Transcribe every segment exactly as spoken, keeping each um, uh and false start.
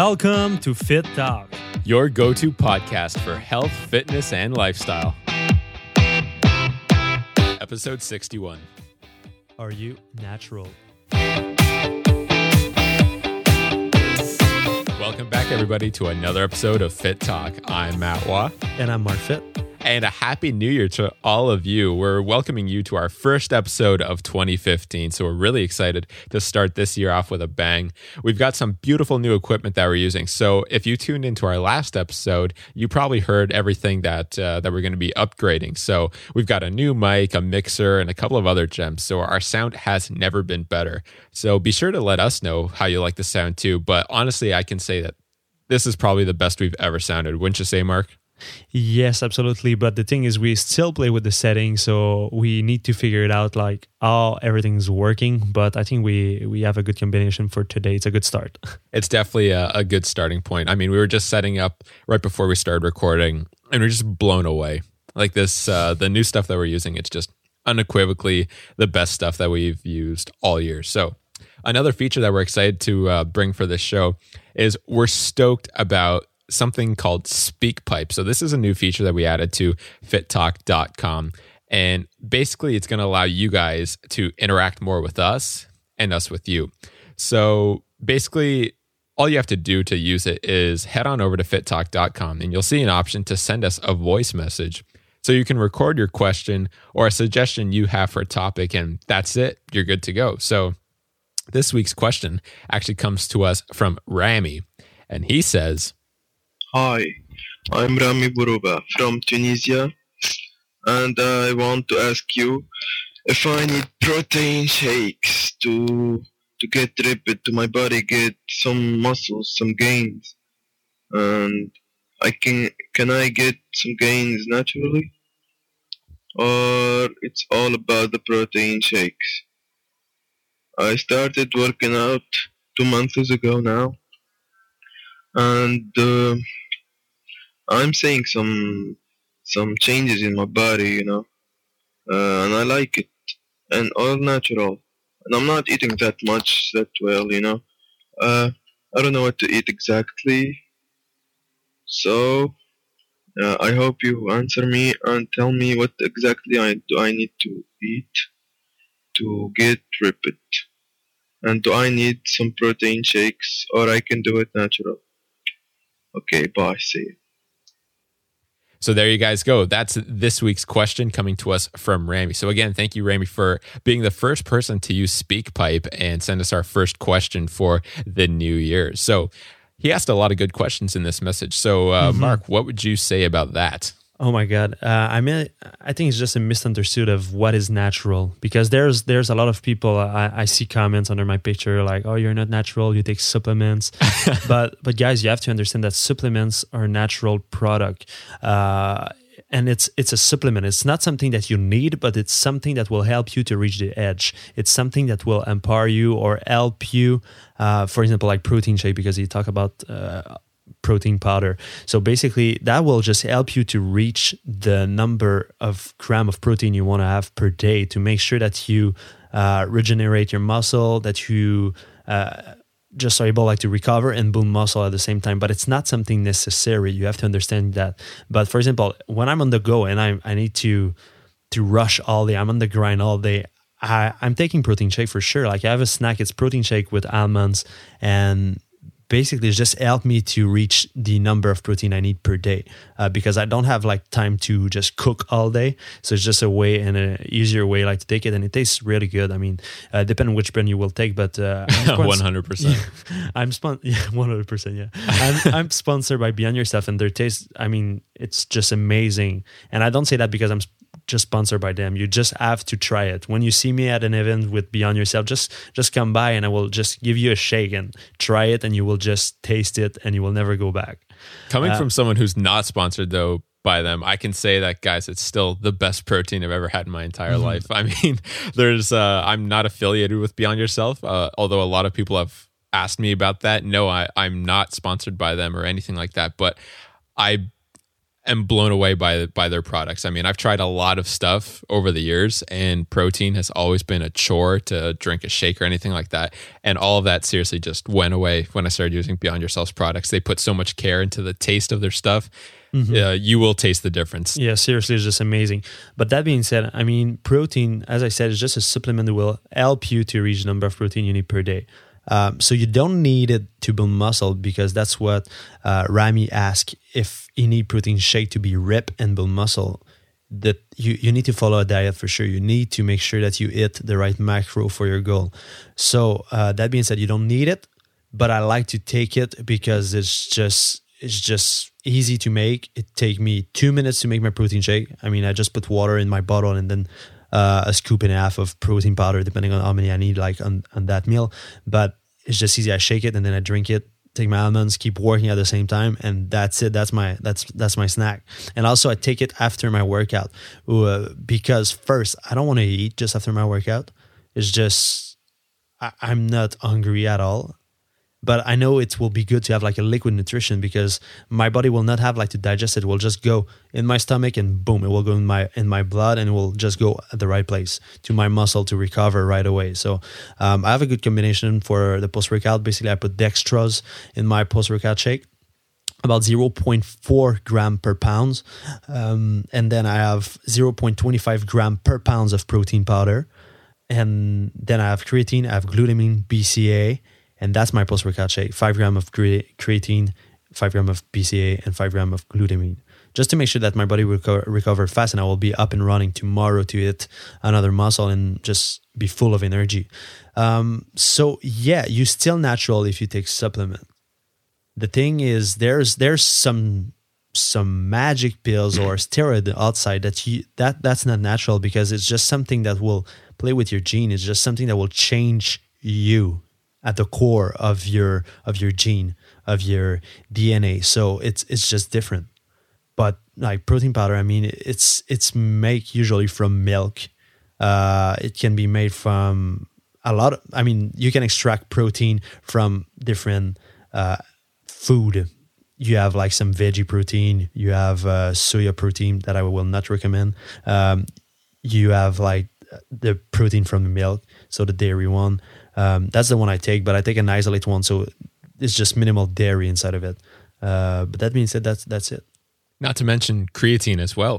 Welcome to Fit Talk, your go-to podcast for health, fitness, and lifestyle. Episode sixty-one. Are you natural? Welcome back, everybody, to another episode of Fit Talk. I'm Matt Waugh. And I'm Marc Fitt. And a happy new year to all of you. We're welcoming you to our first episode of twenty fifteen. So we're really excited to start this year off with a bang. We've got some beautiful new equipment that we're using. So if you tuned into our last episode, you probably heard everything that uh, that we're going to be upgrading. So we've got a new mic, a mixer, and a couple of other gems. So our sound has never been better. So be sure to let us know how you like the sound too. But honestly, I can say that this is probably the best we've ever sounded. Wouldn't you say, Mark? Yes, absolutely. But the thing is, we still play with the settings, so we need to figure it out, like how everything's working. But I think we we have a good combination for today. It's a good start. It's definitely a, a good starting point. I mean, we were just setting up right before we started recording, and we we're just blown away. Like this, uh, the new stuff that we're using, it's just unequivocally the best stuff that we've used all year. So another feature that we're excited to uh, bring for this show is we're stoked about something called SpeakPipe. So this is a new feature that we added to fit talk dot com. And basically, it's going to allow you guys to interact more with us and us with you. So basically, all you have to do to use it is head on over to fit talk dot com and you'll see an option to send us a voice message. So you can record your question or a suggestion you have for a topic, and that's it. You're good to go. So this week's question actually comes to us from Rami, and he says, "Hi, I'm Rami Bourouba from Tunisia, and I want to ask you if I need protein shakes to to get ripped, to my body, get some muscles, some gains, and I can can I get some gains naturally, or it's all about the protein shakes? I started working out two months ago now, and uh, I'm seeing some some changes in my body, you know, uh, and I like it, and all natural, and I'm not eating that much that well, you know. Uh, I don't know what to eat exactly, so uh, I hope you answer me and tell me what exactly I do I need to eat to get ripped, and do I need some protein shakes, or I can do it natural? Okay, bye, see you." So there you guys go. That's this week's question coming to us from Rami. So again, thank you, Rami, for being the first person to use SpeakPipe and send us our first question for the new year. So he asked a lot of good questions in this message. So uh, mm-hmm. Mark, what would you say about that? Oh my God. Uh, I mean, I think it's just a misunderstanding of what is natural, because there's there's a lot of people, I, I see comments under my picture like, "Oh, you're not natural, you take supplements." but but guys, you have to understand that supplements are a natural product. Uh, and it's it's a supplement. It's not something that you need, but it's something that will help you to reach the edge. It's something that will empower you or help you, uh, for example, like protein shake, because you talk about uh, protein powder. So basically, that will just help you to reach the number of gram of protein you want to have per day to make sure that you uh, regenerate your muscle, that you uh, just are able like to recover and build muscle at the same time. But it's not something necessary. You have to understand that. But for example, when I'm on the go and I I need to to rush all day, I'm on the grind all day, I, I'm taking protein shake for sure. Like I have a snack, it's protein shake with almonds, and basically, it's just helped me to reach the number of protein I need per day, uh, because I don't have like time to just cook all day. So it's just a way and an easier way like to take it, and it tastes really good. I mean, uh, depending on which brand you will take, but uh, one hundred percent. I'm spon yeah, one hundred percent. Yeah, I'm, I'm sponsored by Beyond Yourself, and their taste, I mean, it's just amazing. And I don't say that because I'm Sp- just sponsored by them. You just have to try it. When you see me at an event with Beyond Yourself, just just come by and I will just give you a shake and try it, and you will just taste it and you will never go back. Coming uh, from someone who's not sponsored though by them, I can say that, guys, it's still the best protein I've ever had in my entire mm-hmm. life. I mean, there's uh, I'm not affiliated with Beyond Yourself, uh, although a lot of people have asked me about that. No, I, I'm not sponsored by them or anything like that, but I am blown away by by their products. I mean, I've tried a lot of stuff over the years, and protein has always been a chore to drink a shake or anything like that. And all of that seriously just went away when I started using Beyond Yourself's products. They put so much care into the taste of their stuff. Mm-hmm. Uh, you will taste the difference. Yeah, seriously, it's just amazing. But that being said, I mean, protein, as I said, is just a supplement that will help you to reach the number of protein you need per day. Um, so you don't need it to build muscle, because that's what uh, Rami asked, if you need protein shake to be ripped and build muscle, that you, you need to follow a diet for sure. You need to make sure that you eat the right macro for your goal. So uh, that being said, you don't need it, but I like to take it because it's just it's just easy to make. It take me two minutes to make my protein shake. I mean, I just put water in my bottle and then Uh, a scoop and a half of protein powder, depending on how many I need, like on, on that meal. But it's just easy. I shake it and then I drink it, take my almonds, keep working at the same time, and that's it. That's my that's that's my snack. And also, I take it after my workout uh, because first, I don't want to eat just after my workout. It's just I, I'm not hungry at all. But I know it will be good to have like a liquid nutrition, because my body will not have like to digest it. It will just go in my stomach and boom, it will go in my in my blood, and it will just go at the right place to my muscle to recover right away. So um, I have a good combination for the post-workout. Basically, I put dextrose in my post-workout shake, about zero point four gram per pound. Um, and then I have zero point two five gram per pounds of protein powder. And then I have creatine, I have glutamine, B C A A. And that's my post-workout shake, five gram of creatine, five gram of B C A A, and five gram of glutamine, just to make sure that my body will reco- recover fast, and I will be up and running tomorrow to hit another muscle and just be full of energy. Um, so yeah, you're still natural if you take supplement. The thing is, there's there's some some magic pills or steroid outside that you, that that's not natural, because it's just something that will play with your gene. It's just something that will change you at the core of your of your gene, of your D N A. So it's it's just different. But like protein powder, I mean, it's it's made usually from milk. Uh, it can be made from a lot of, I mean, you can extract protein from different uh, food. You have like some veggie protein. You have uh, soya protein that I will not recommend. Um, you have like the protein from the milk, so the dairy one. Um, that's the one I take, but I take an isolate one, so it's just minimal dairy inside of it. Uh, but that means that that's, that's it. Not to mention creatine as well.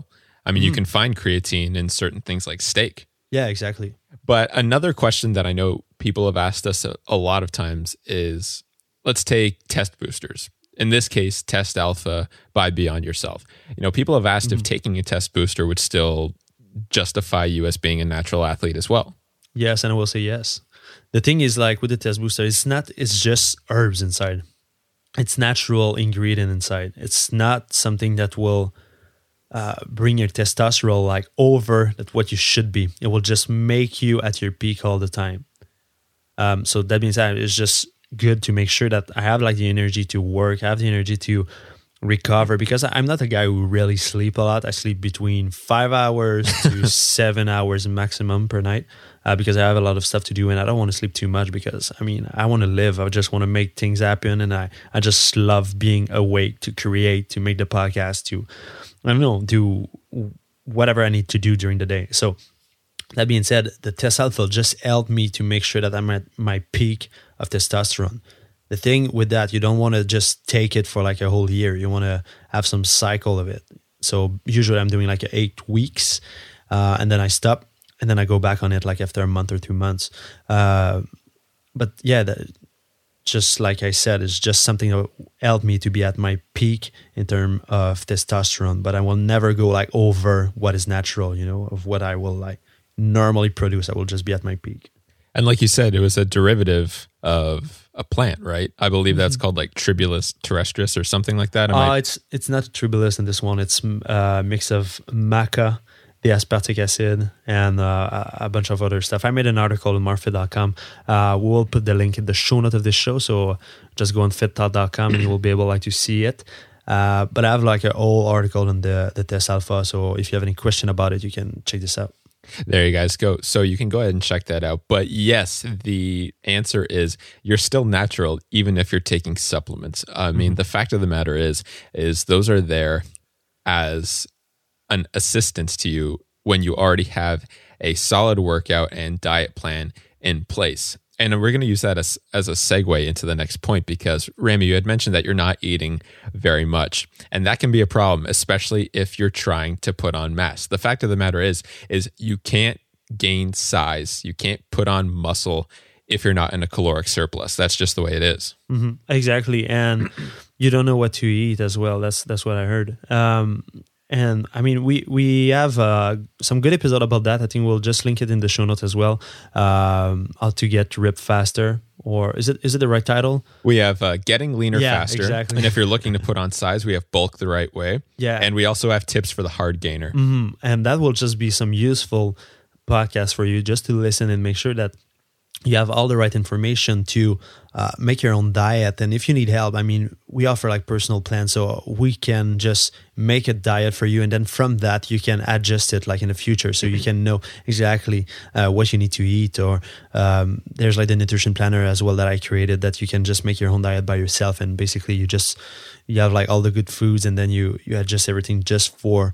I mean, mm. you can find creatine in certain things like steak. Yeah, exactly. But another question that I know people have asked us a, a lot of times is, let's take test boosters. In this case, Test Alpha by Beyond Yourself. You know, people have asked mm. if taking a test booster would still justify you as being a natural athlete as well. Yes, and I will say yes. The thing is, like with the test booster, it's not, it's just herbs inside. It's natural ingredient inside. It's not something that will uh, bring your testosterone like over that what you should be. It will just make you at your peak all the time. Um, so that means that it's just good to make sure that I have like the energy to work, I have the energy to recover, because I'm not a guy who really sleep a lot. I sleep between five hours to seven hours maximum per night. Uh, because I have a lot of stuff to do and I don't want to sleep too much, because I mean, I want to live. I just want to make things happen, and I, I just love being awake to create, to make the podcast, to, I don't know, do whatever I need to do during the day. So that being said, the Test Alpha just helped me to make sure that I'm at my peak of testosterone. The thing with that, you don't want to just take it for like a whole year. You want to have some cycle of it. So usually I'm doing like eight weeks uh, and then I stop. And then I go back on it like after a month or two months. Uh, but yeah, that, just like I said, it's just something that helped me to be at my peak in terms of testosterone. But I will never go like over what is natural, you know, of what I will like normally produce. I will just be at my peak. And like you said, it was a derivative of a plant, right? I believe that's mm-hmm. called like Tribulus terrestris or something like that. Oh, uh, I- it's it's not Tribulus in this one. It's a mix of maca, the aspartic acid, and uh, a bunch of other stuff. I made an article on marc fitt dot com. Uh, we'll put the link in the show note of this show, so just go on fit talk dot com and you will be able like to see it. Uh, but I have like a whole article on the, the Test Alpha, so if you have any question about it, you can check this out. There you guys go. So you can go ahead and check that out. But yes, the answer is you're still natural even if you're taking supplements. I mean, mm-hmm. the fact of the matter is, is those are there as an assistance to you when you already have a solid workout and diet plan in place. And we're going to use that as, as a segue into the next point, because Rami, you had mentioned that you're not eating very much, and that can be a problem, especially if you're trying to put on mass. The fact of the matter is, is you can't gain size, you can't put on muscle if you're not in a caloric surplus. That's just the way it is. Mm-hmm. Exactly. And you don't know what to eat as well. That's that's what I heard. Um, and I mean, we we have uh, some good episode about that. I think we'll just link it in the show notes as well. Um, how to get ripped faster, or is it is it the right title? We have uh, Getting Leaner yeah, Faster. Exactly. And if you're looking to put on size, we have Bulk the Right Way. Yeah. And we also have tips for the hard gainer. Mm-hmm. And that will just be some useful podcast for you just to listen and make sure that you have all the right information to uh, make your own diet. And if you need help, I mean, we offer like personal plans, so we can just make a diet for you. And then from that, you can adjust it like in the future. So you can know exactly uh, what you need to eat, or um, there's like the nutrition planner as well that I created, that you can just make your own diet by yourself. And basically you just, you have like all the good foods, and then you, you adjust everything just for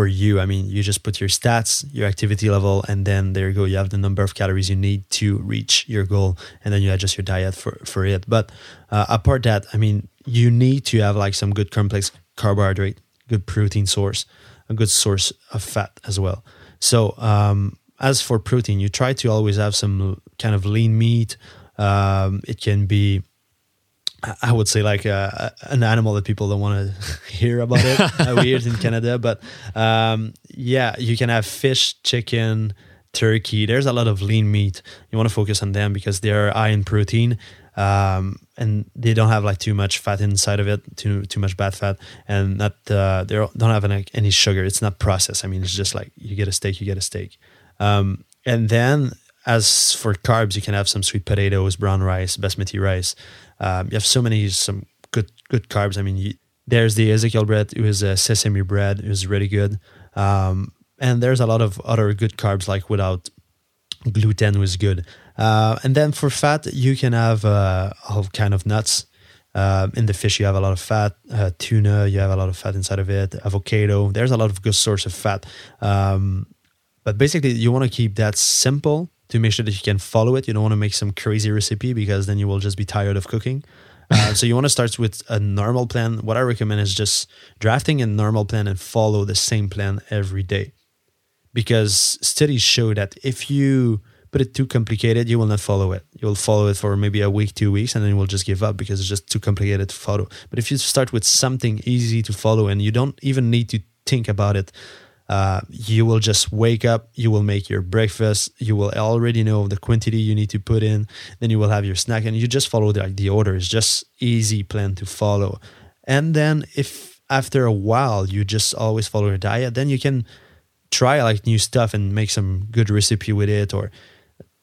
For you, I mean, you just put your stats, your activity level, and then there you go. You have the number of calories you need to reach your goal, and then you adjust your diet for, for it. But uh, apart that, I mean, you need to have like some good complex carbohydrate, good protein source, a good source of fat as well. So um, as for protein, you try to always have some kind of lean meat. Um, it can be, I would say, like uh, an animal that people don't want to hear about it. Uh, we hear it in Canada, but um, yeah, you can have fish, chicken, turkey. There's a lot of lean meat. You want to focus on them because they're high in protein, um, and they don't have like too much fat inside of it, too too much bad fat, and not uh, they don't have any, any sugar. It's not processed. I mean, it's just like you get a steak, you get a steak, um, and then. As for carbs, you can have some sweet potatoes, brown rice, basmati rice. Um, you have so many, some good good carbs. I mean, you, there's the Ezekiel bread, it was a sesame bread, it was really good. Um, and there's a lot of other good carbs, like without gluten was good. Uh, and then for fat, you can have uh, all kind of nuts. Uh, in the fish, you have a lot of fat. Uh, tuna, you have a lot of fat inside of it. Avocado, there's a lot of good source of fat. Um, but basically, you want to keep that simple, to make sure that you can follow it. You don't want to make some crazy recipe, because then you will just be tired of cooking. Uh, so you want to start with a normal plan. What I recommend is just drafting a normal plan and follow the same plan every day, because studies show that if you put it too complicated, you will not follow it. You'll follow it for maybe a week, two weeks, and then you will just give up because it's just too complicated to follow. But if you start with something easy to follow and you don't even need to think about it, Uh, you will just wake up, you will make your breakfast, you will already know the quantity you need to put in, then you will have your snack, and you just follow the, like the order. It's just easy plan to follow. And then if after a while you just always follow your diet, then you can try like new stuff and make some good recipe with it or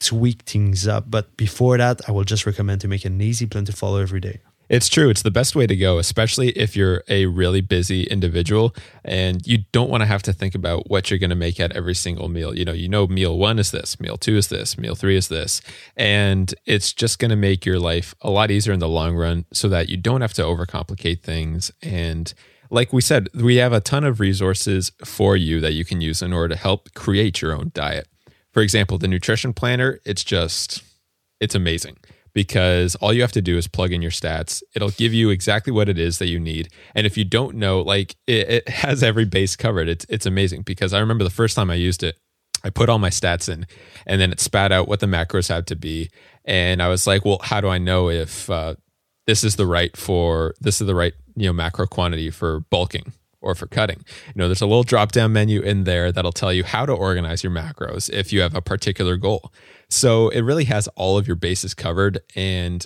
tweak things up. But before that, I will just recommend to make an easy plan to follow every day. It's true. It's the best way to go, especially if you're a really busy individual and you don't want to have to think about what you're going to make at every single meal. You know, you know, meal one is this, meal two is this, meal three is this. And it's just going to make your life a lot easier in the long run, so that you don't have to overcomplicate things. And like we said, we have a ton of resources for you that you can use in order to help create your own diet. For example, the nutrition planner, it's just, it's amazing. Because all you have to do is plug in your stats. It'll give you exactly what it is that you need. And if you don't know, like it, it has every base covered. It's it's amazing, because I remember the first time I used it, I put all my stats in, and then it spat out what the macros had to be. And I was like, well, how do I know if uh, this is the right for this is the right you know macro quantity for bulking or for cutting? You know, there's a little drop down menu in there that'll tell you how to organize your macros if you have a particular goal. So it really has all of your bases covered, and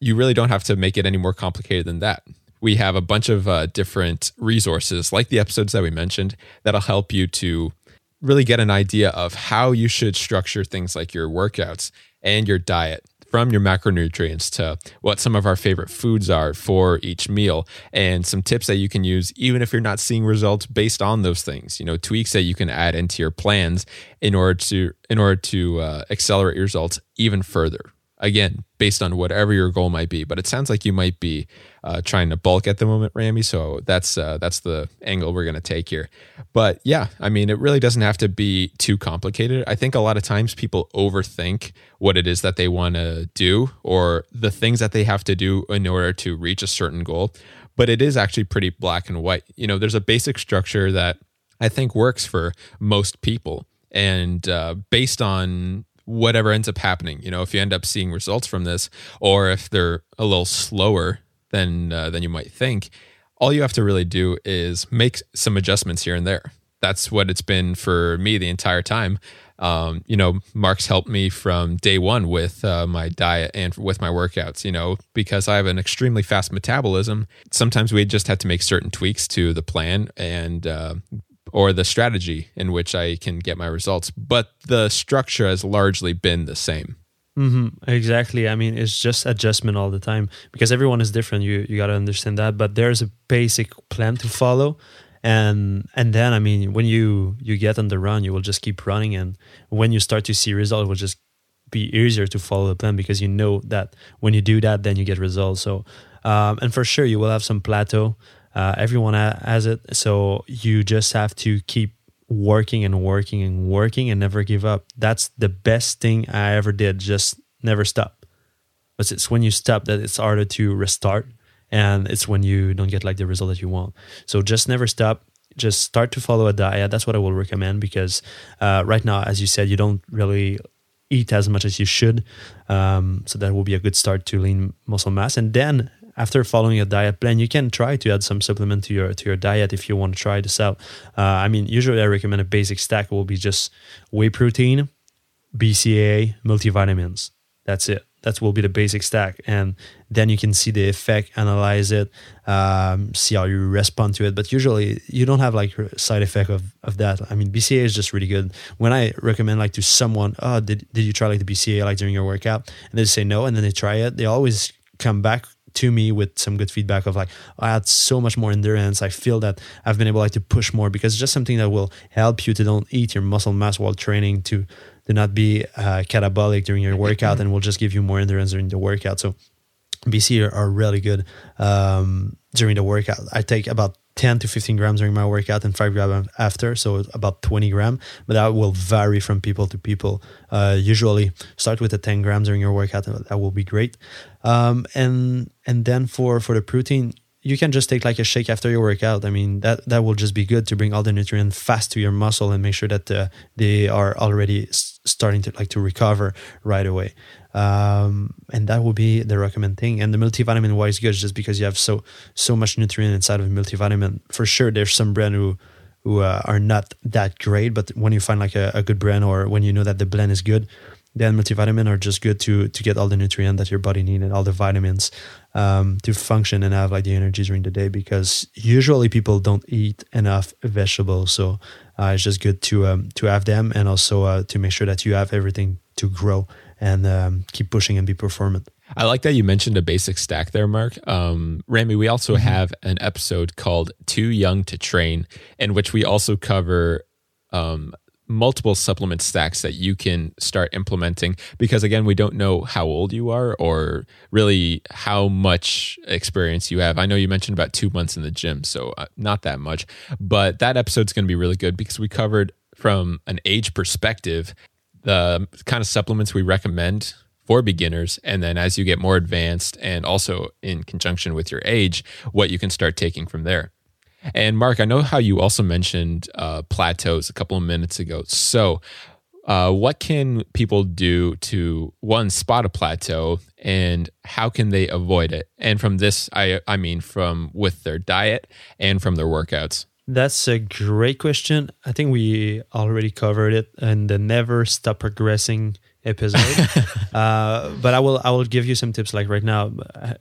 you really don't have to make it any more complicated than that. We have a bunch of uh, different resources, like the episodes that we mentioned, that'll help you to really get an idea of how you should structure things like your workouts and your diet, from your macronutrients to what some of our favorite foods are for each meal, and some tips that you can use even if you're not seeing results based on those things. You know, tweaks that you can add into your plans in order to in order to uh, accelerate your results even further. again, based on whatever your goal might be. But it sounds like you might be uh, trying to bulk at the moment, Rami. So that's uh, that's the angle we're going to take here. But yeah, I mean, it really doesn't have to be too complicated. I think a lot of times people overthink what it is that they want to do or the things that they have to do in order to reach a certain goal. But it is actually pretty black and white. You know, there's a basic structure that I think works for most people. And uh, based on whatever ends up happening, you know, if you end up seeing results from this, or if they're a little slower than uh, than you might think, all you have to really do is make some adjustments here and there. That's what it's been for me the entire time. Um, you know, Mark's helped me from day one with uh, my diet and with my workouts, you know, because I have an extremely fast metabolism. Sometimes we just have to make certain tweaks to the plan and uh, or the strategy in which I can get my results. But the structure has largely been the same. Mm-hmm. Exactly. I mean, it's just adjustment all the time because everyone is different. You you got to understand that. But there's a basic plan to follow. And and then, I mean, when you, you get on the run, you will just keep running. And when you start to see results, it will just be easier to follow the plan because you know that when you do that, then you get results. So, um, and for sure, you will have some plateau. Uh, everyone has it. So you just have to keep working and working and working and never give up. That's the best thing I ever did. Just never stop. But it's when you stop that it's harder to restart. And it's when you don't get like the result that you want. So just never stop. Just start to follow a diet. That's what I will recommend because uh, right now, as you said, you don't really eat as much as you should. Um, so that will be a good start to lean muscle mass. And then after following a diet plan, you can try to add some supplement to your to your diet if you want to try this out. Uh, I mean, usually I recommend a basic stack will be just whey protein, B C A A, multivitamins. That's it. That will be the basic stack. And then you can see the effect, analyze it, um, see how you respond to it. But usually you don't have like side effect of, of that. I mean, B C A A is just really good. When I recommend like to someone, oh, did, did you try like the B C A A like during your workout? And they say no, and then they try it. They always come back to me with some good feedback of like, I had so much more endurance. I feel that I've been able like to push more because it's just something that will help you to don't eat your muscle mass while training, to do not be uh, catabolic during your workout, and will just give you more endurance during the workout. So B C A A are really good um, during the workout. I take about ten to fifteen grams during my workout and five grams after, so about twenty grams. But that will vary from people to people. Uh, usually start with the ten grams during your workout. That will be great. Um, and and then for, for the protein, you can just take like a shake after your workout. I mean, that, that will just be good to bring all the nutrients fast to your muscle and make sure that uh, they are already starting to like to recover right away. Um, and that will be the recommend thing. And the multivitamin wise good just because you have so, so much nutrient inside of a multivitamin. For sure, there's some brand who, who uh, are not that great, but when you find like a, a good brand or when you know that the blend is good, then multivitamin are just good to to get all the nutrient that your body needs and all the vitamins um, to function and have like the energy during the day, because usually people don't eat enough vegetables. So uh, it's just good to um, to have them, and also uh, to make sure that you have everything to grow and um, keep pushing and be performant. I like that you mentioned a basic stack there, Mark. Um, Rami, we also mm-hmm. have an episode called Too Young to Train, in which we also cover Um, multiple supplement stacks that you can start implementing, because again, we don't know how old you are or really how much experience you have. I know you mentioned about two months in the gym, so not that much, but that episode's going to be really good because we covered from an age perspective the kind of supplements we recommend for beginners, and then as you get more advanced and also in conjunction with your age, what you can start taking from there. And Mark, I know how you also mentioned uh, plateaus a couple of minutes ago. So uh, what can people do to, one, spot a plateau, and how can they avoid it? And from this, I I mean from with their diet and from their workouts. That's a great question. I think we already covered it in the Never Stop Progressing episode. uh, but I will I will give you some tips like right now.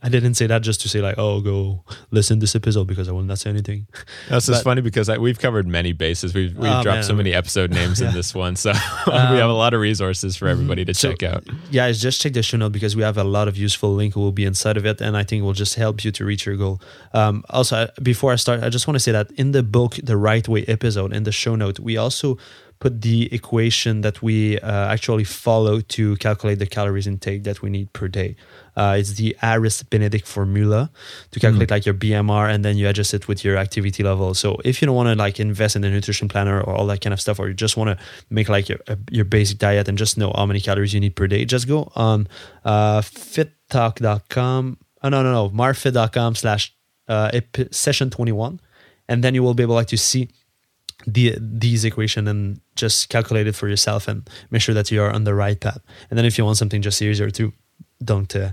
I didn't say that just to say like, oh, go listen to this episode, because I will not say anything. That's just funny because I, we've covered many bases. We've, we've oh, dropped man. so many episode names yeah. in this one. So um, we have a lot of resources for everybody to so, check out. Yeah, just check the show notes because we have a lot of useful links will be inside of it, and I think it will just help you to reach your goal. Um, also, before I start, I just want to say that in the book, The Right Way episode, in the show note, we also put the equation that we uh, actually follow to calculate the calories intake that we need per day. Uh, it's the Harris Benedict formula to calculate mm. like your B M R, and then you adjust it with your activity level. So if you don't want to like invest in a nutrition planner or all that kind of stuff, or you just want to make like your your basic diet and just know how many calories you need per day, just go on uh, fit talk dot com. Oh, no, no, no, marfit.com slash session 21. And then you will be able like to see the these equation and just calculate it for yourself and make sure that you are on the right path. And then if you want something just easier too, don't, uh,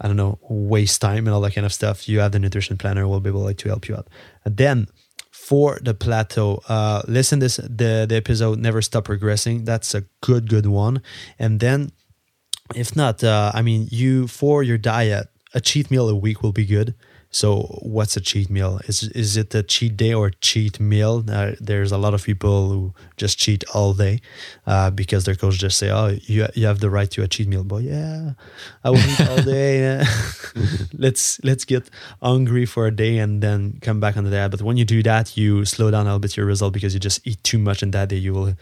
I don't know, waste time and all that kind of stuff. You have the nutrition planner, we'll be able like to help you out. And then for the plateau, uh, listen this the, the episode, Never Stop Progressing. That's a good, good one. And then if not, uh, I mean, you for your diet, a cheat meal a week will be good. So what's a cheat meal? Is is it a cheat day or a cheat meal? Uh, there's a lot of people who just cheat all day uh, because their coach just say, oh, you you have the right to a cheat meal. But yeah, I will eat all day. let's let's get hungry for a day and then come back on the diet. But when you do that, you slow down a little bit your result because you just eat too much. And that day you will,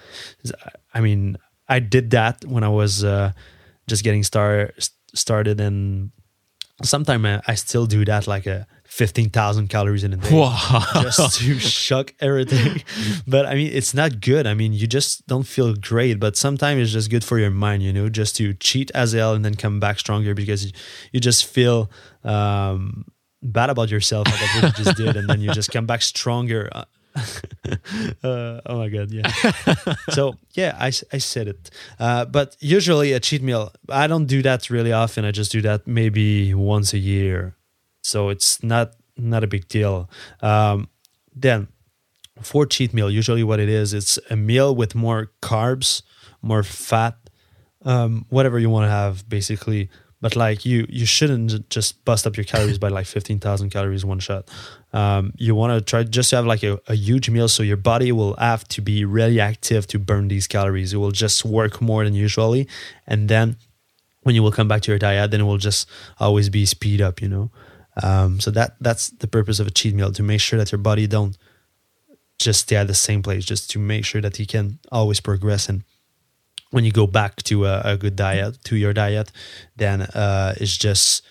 I mean, I did that when I was uh, just getting star, started and sometimes I still do that, like a fifteen thousand calories in a day. Wow. Just to shock everything. But I mean, it's not good. I mean, you just don't feel great, but sometimes it's just good for your mind, you know, just to cheat as hell and then come back stronger because you, you just feel um, bad about yourself about what you just did. And then you just come back stronger. Uh, uh, oh my God. Yeah. So yeah, I, I said it. Uh, but usually a cheat meal, I don't do that really often. I just do that maybe once a year. So it's not, not a big deal. Um, then for cheat meal, usually what it is, it's a meal with more carbs, more fat, um, whatever you want to have basically. But like you, you shouldn't just bust up your calories by like fifteen thousand calories one shot. Um, you want to try just to have like a, a huge meal. So your body will have to be really active to burn these calories. It will just work more than usually. And then when you will come back to your diet, then it will just always be speed up, you know? Um, so that that's the purpose of a cheat meal, to make sure that your body don't just stay at the same place, just to make sure that you can always progress. And when you go back to a, a good diet, to your diet, then uh, it's just,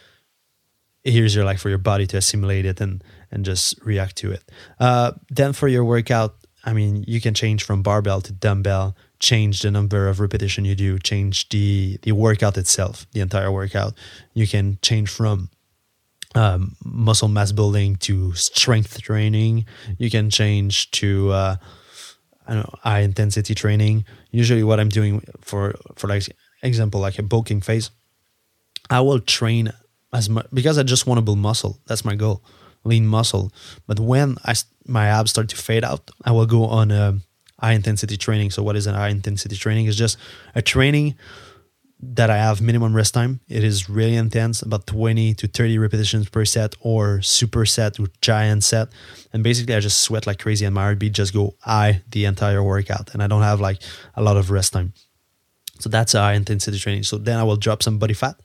here's your like for your body to assimilate it and and just react to it. Uh, then for your workout, I mean, you can change from barbell to dumbbell, change the number of repetition you do, change the, the workout itself, the entire workout. You can change from um, muscle mass building to strength training. You can change to... Uh, I don't know, high intensity training. Usually what I'm doing for, for like example, like a bulking phase, I will train as much because I just want to build muscle. That's my goal, lean muscle. But when I, my abs start to fade out, I will go on a high intensity training. So what is an high intensity training? It's just a training that I have minimum rest time. It is really intense, about twenty to thirty repetitions per set or super set or giant set. And basically I just sweat like crazy and my heartbeat just go high the entire workout. And I don't have like a lot of rest time. So that's high intensity training. So then I will drop some body fat.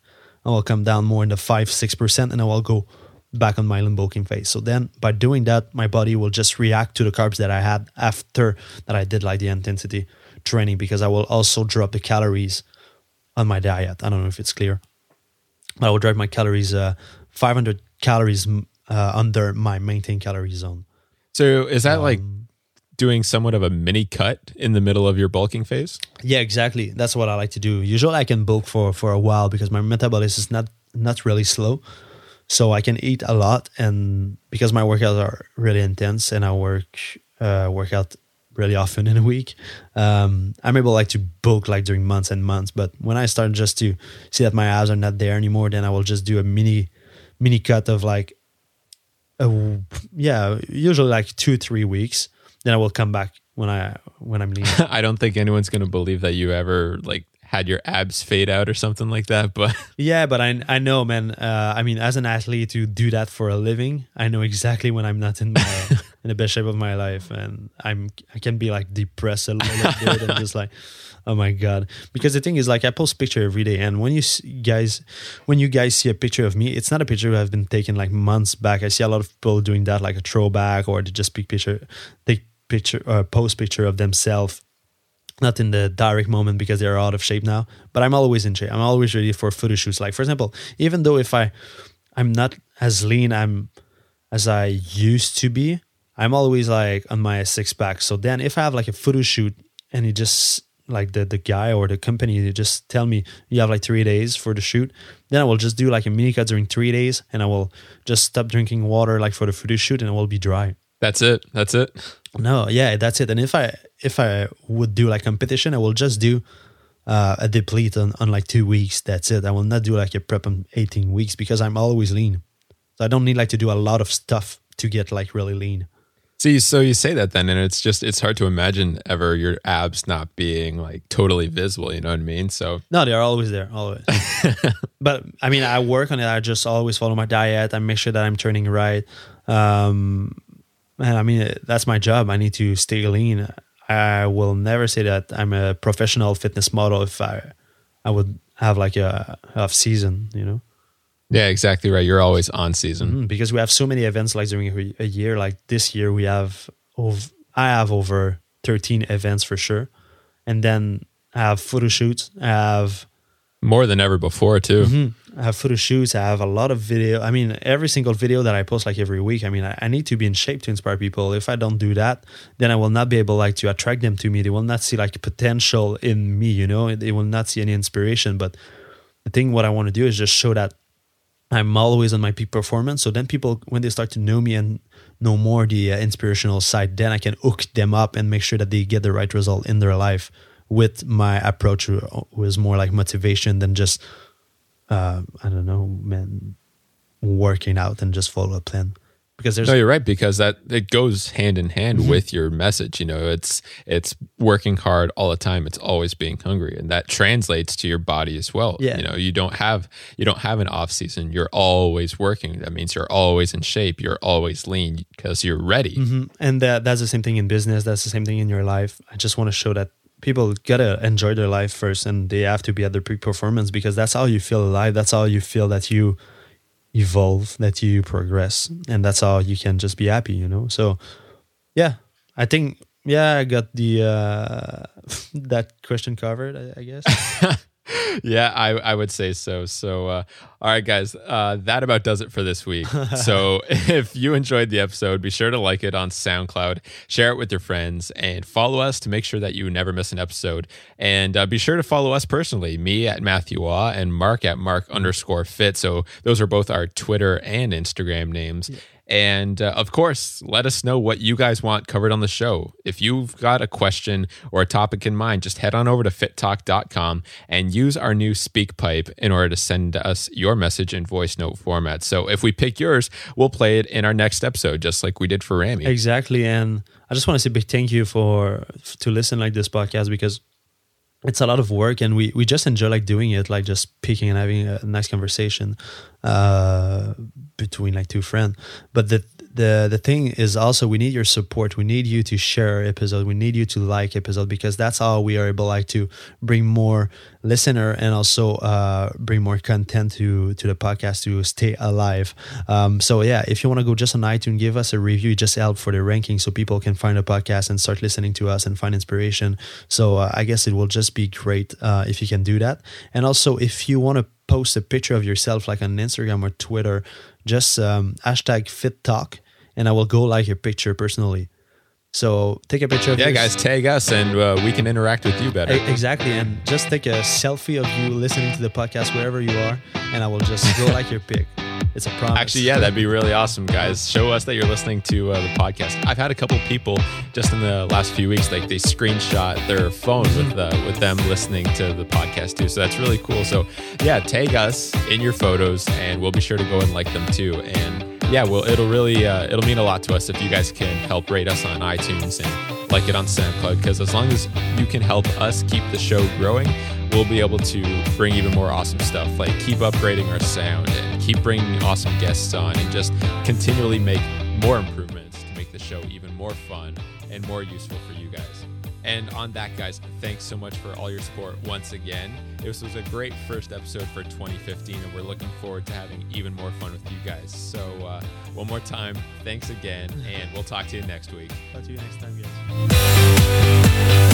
I will come down more in the five, six percent and I will go back on my lean bulking phase. So then by doing that, my body will just react to the carbs that I had after that I did like the intensity training, because I will also drop the calories on my diet. I don't know if it's clear, but I will drive my calories uh, five hundred calories uh, under my maintained calorie zone. So is that um, like doing somewhat of a mini cut in the middle of your bulking phase? Yeah, exactly. That's what I like to do. Usually I can bulk for, for a while because my metabolism is not, not really slow. So I can eat a lot, and because my workouts are really intense and I work uh, work out really often in a week, um, I'm able like to bulk like during months and months. But when I start just to see that my abs are not there anymore, then I will just do a mini mini cut of like a, yeah usually like two three weeks, then I will come back when I when I'm lean. I don't think anyone's gonna believe that you ever like had your abs fade out or something like that, but yeah, but I I know, man. Uh, I mean, as an athlete to do that for a living, I know exactly when I'm not in my in the best shape of my life, and I'm I can be like depressed a little bit and just like, oh my God, because the thing is like I post picture every day, and when you guys when you guys see a picture of me, it's not a picture I've been taken like months back. I see a lot of people doing that, like a throwback, or they just pick picture, take picture, uh, post picture of themselves not in the direct moment because they're out of shape now, but I'm always in shape. I'm always ready for photo shoots. Like, for example, even though if I, I'm not as lean I'm as I used to be, I'm always like on my six pack. So then if I have like a photo shoot and it just like the, the guy or the company, they just tell me you have like three days for the shoot, then I will just do like a mini cut during three days and I will just stop drinking water like for the photo shoot and I will be dry. That's it. That's it. No, yeah, that's it. And if I if I would do like competition, I will just do uh, a deplete on, on like two weeks. That's it. I will not do like a prep on eighteen weeks because I'm always lean. So I don't need like to do a lot of stuff to get like really lean. See, so you say that then, and it's just, it's hard to imagine ever your abs not being like totally visible, you know what I mean? So no, they're always there, always. But I mean, I work on it. I just always follow my diet. I make sure that I'm turning right. Um, and I mean, that's my job. I need to stay lean. I will never say that I'm a professional fitness model if I, I would have like a off season, you know? Yeah, exactly right. You're always on season. Mm-hmm, because we have so many events like during a year. Like this year, we have, ov- I have over thirteen events for sure. And then I have photo shoots. I have... More than ever before too. Mm-hmm. I have photo shoots. I have a lot of video. I mean, every single video that I post like every week, I mean, I, I need to be in shape to inspire people. If I don't do that, then I will not be able like to attract them to me. They will not see like potential in me, you know? They will not see any inspiration. But the thing what I want to do is just show that I'm always on my peak performance. So then people, when they start to know me and know more the uh, inspirational side, then I can hook them up and make sure that they get the right result in their life with my approach, which is more like motivation than just, uh, I don't know, man, working out and just follow a plan. Because there's no, you're right, because that it goes hand in hand mm-hmm. with your message. You know, it's it's working hard all the time. It's always being hungry, and that translates to your body as well. Yeah. You know, you don't have you don't have an off season. You're always working. That means you're always in shape. You're always lean because you're ready. Mm-hmm. And that, that's the same thing in business. That's the same thing in your life. I just want to show that people gotta enjoy their life first, and they have to be at their peak performance because that's how you feel alive. That's how you feel that you evolve, that you progress, and that's how you can just be happy, you know? So yeah, I think, yeah, I got the, uh, that question covered, I, I guess. Yeah, I, I would say so. So, uh, all right, guys, uh, that about does it for this week. So if you enjoyed the episode, be sure to like it on SoundCloud, share it with your friends, and follow us to make sure that you never miss an episode. And uh, be sure to follow us personally, me at Matthew Waugh and Mark at Mark underscore Fit. So those are both our Twitter and Instagram names. Yeah. And uh, of course, let us know what you guys want covered on the show. If you've got a question or a topic in mind, just head on over to fit talk dot com and use our new SpeakPipe in order to send us your message in voice note format. So if we pick yours, we'll play it in our next episode, just like we did for Rami. Exactly. And I just want to say big thank you for to listen like this podcast, because it's a lot of work and we, we just enjoy like doing it, like just picking and having a nice conversation uh, between like two friends. But the, the the thing is also we need your support. We need you to share episode. We need you to like episode, because that's how we are able like to bring more listener and also uh, bring more content to, to the podcast to stay alive. Um, so yeah, if you want to go just on iTunes, give us a review. It just helps for the ranking so people can find the podcast and start listening to us and find inspiration. So uh, I guess it will just be great uh, if you can do that. And also if you want to post a picture of yourself like on Instagram or Twitter, just um, hashtag Fit Talk and I will go like your picture personally. So take a picture of yeah yours. Guys, tag us and uh, we can interact with you better. Exactly. And just take a selfie of you listening to the podcast wherever you are and I will just go like your pic. It's a promise. Actually, yeah, that'd be really awesome, guys. Show us that you're listening to uh, the podcast. I've had a couple people just in the last few weeks, like they screenshot their phone with uh, with them listening to the podcast too. So that's really cool. So yeah, tag us in your photos, and we'll be sure to go and like them too. And yeah, well, it'll really uh, it'll mean a lot to us if you guys can help rate us on iTunes and like it on SoundCloud. Because as long as you can help us keep the show growing, we'll be able to bring even more awesome stuff. Like keep upgrading our sound and keep bringing awesome guests on and just continually make more improvements to make the show even more fun and more useful for you guys. And on that, guys, thanks so much for all your support once again. This was a great first episode for twenty fifteen, and we're looking forward to having even more fun with you guys. So uh, one more time, thanks again, and we'll talk to you next week. Talk to you next time, guys.